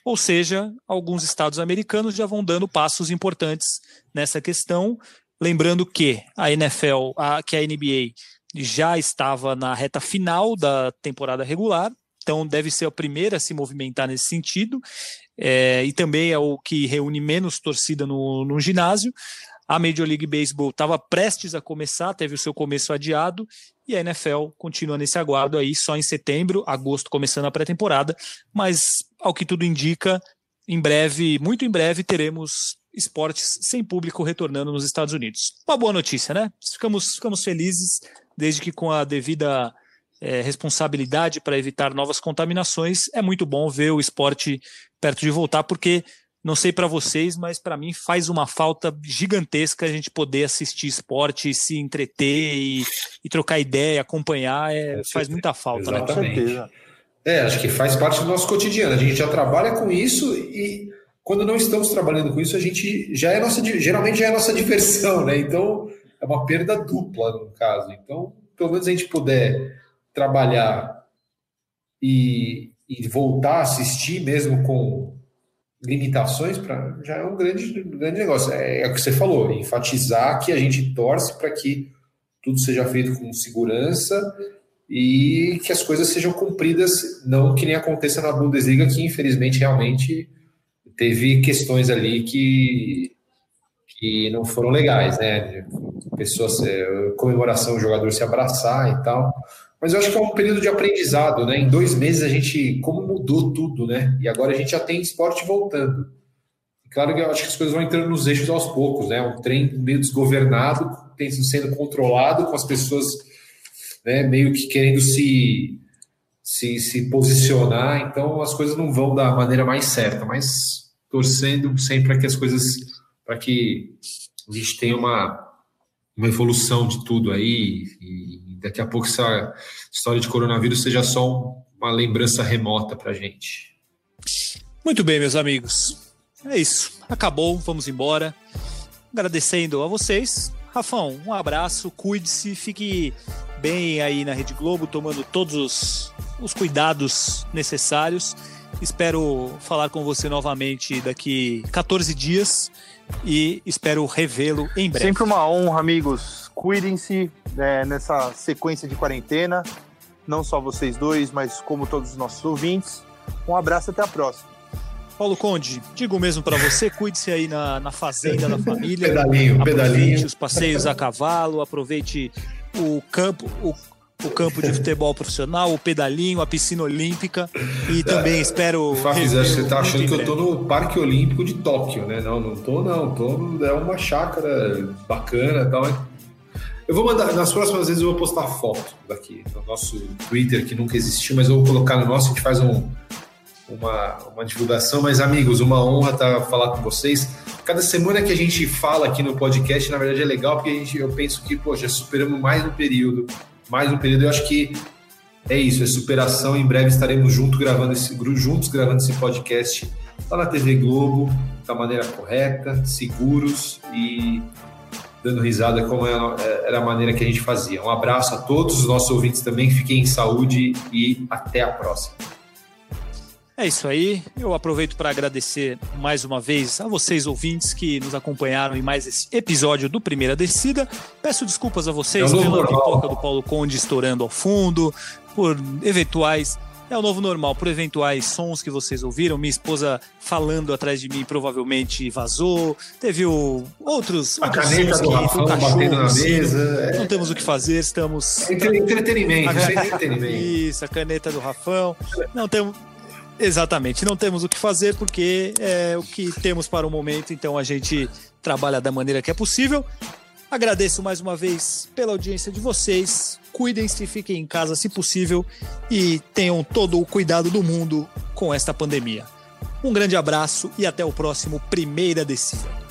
Ou seja, alguns estados americanos já vão dando passos importantes nessa questão. Lembrando que a N F L, a, que a N B A já estava na reta final da temporada regular, então deve ser a primeira a se movimentar nesse sentido, é, e também é o que reúne menos torcida no, no ginásio. A Major League Baseball estava prestes a começar, teve o seu começo adiado, e a N F L continua nesse aguardo aí, só em setembro, agosto, começando a pré-temporada, mas, ao que tudo indica, em breve, muito em breve, teremos esportes sem público retornando nos Estados Unidos. Uma boa notícia, né? Ficamos, ficamos felizes, desde que com a devida é, responsabilidade para evitar novas contaminações, é muito bom ver o esporte perto de voltar, porque... Não sei para vocês, mas para mim faz uma falta gigantesca a gente poder assistir esporte, se entreter e, e trocar ideia, acompanhar, é, faz muita falta. Exatamente. Né? Com certeza. É, acho que faz parte do nosso cotidiano, a gente já trabalha com isso e quando não estamos trabalhando com isso, a gente já é nossa, geralmente já é nossa diversão, né? Então é uma perda dupla no caso, então pelo menos a gente puder trabalhar e, e voltar a assistir mesmo com... limitações pra, já é um grande, grande negócio, é, é o que você falou, enfatizar que a gente torce para que tudo seja feito com segurança e que as coisas sejam cumpridas, não que nem aconteça na Bundesliga, que infelizmente realmente teve questões ali que, que não foram legais, né? Pessoas, comemoração, o jogador se abraçar e tal, mas eu acho que é um período de aprendizado, né? Em dois meses a gente, como mudou tudo, né? E agora a gente já tem esporte voltando. Claro que eu acho que as coisas vão entrando nos eixos aos poucos, né? Um trem meio desgovernado, sendo controlado, com as pessoas, né, meio que querendo se, se, se posicionar, então as coisas não vão da maneira mais certa, mas torcendo sempre para que as coisas, para que a gente tenha uma, uma evolução de tudo aí e daqui a pouco essa história de coronavírus seja só uma lembrança remota pra gente. Muito bem, meus amigos. É isso. Acabou, vamos embora. Agradecendo a vocês. Rafão, um abraço, cuide-se, fique bem aí na Rede Globo, tomando todos os, os cuidados necessários. Espero falar com você novamente daqui catorze dias e espero revê-lo em breve. Sempre uma honra, amigos. Cuidem-se, né, nessa sequência de quarentena. Não só vocês dois, mas como todos os nossos ouvintes. Um abraço, até a próxima. Paulo Conde, digo mesmo para você, cuide-se aí na, na fazenda da família. Pedalinho, pedalinho. Aproveite os passeios a cavalo, aproveite o campo... O... o campo de futebol profissional, o pedalinho, a piscina olímpica e também é, espero... Fábio, você está achando que eu estou no Parque Olímpico de Tóquio, né? Não, não estou não, tô, é uma chácara bacana e tal. Eu vou mandar, nas próximas vezes eu vou postar foto daqui no nosso Twitter, que nunca existiu, mas eu vou colocar no nosso, a gente faz um, uma, uma divulgação, mas amigos, uma honra tá, falar com vocês. Cada semana que a gente fala aqui no podcast, na verdade é legal, porque a gente, eu penso que, poxa, superamos mais um período, mais um período, eu acho que é isso, é superação, em breve estaremos juntos gravando esse, juntos gravando esse podcast lá na T V Globo, da maneira correta, seguros e dando risada como era a maneira que a gente fazia. Um abraço a todos os nossos ouvintes também, fiquem em saúde e até a próxima. É isso aí, eu aproveito para agradecer mais uma vez a vocês ouvintes que nos acompanharam em mais esse episódio do Primeira Descida. Peço desculpas a vocês é pela pipoca do Paulo Conde estourando ao fundo, por eventuais, é o novo normal, por eventuais sons que vocês ouviram, minha esposa falando atrás de mim provavelmente vazou, teve o, outros... A outros caneta do Rafael batendo na mesa... É. Não temos o que fazer, estamos... Entre, entretenimento, caneta, entretenimento. Isso, a caneta do Rafael, não temos... Exatamente, não temos o que fazer porque é o que temos para o momento, então a gente trabalha da maneira que é possível. Agradeço mais uma vez pela audiência de vocês, cuidem-se, fiquem em casa se possível e tenham todo o cuidado do mundo com esta pandemia. Um grande abraço e até o próximo Primeira Descida.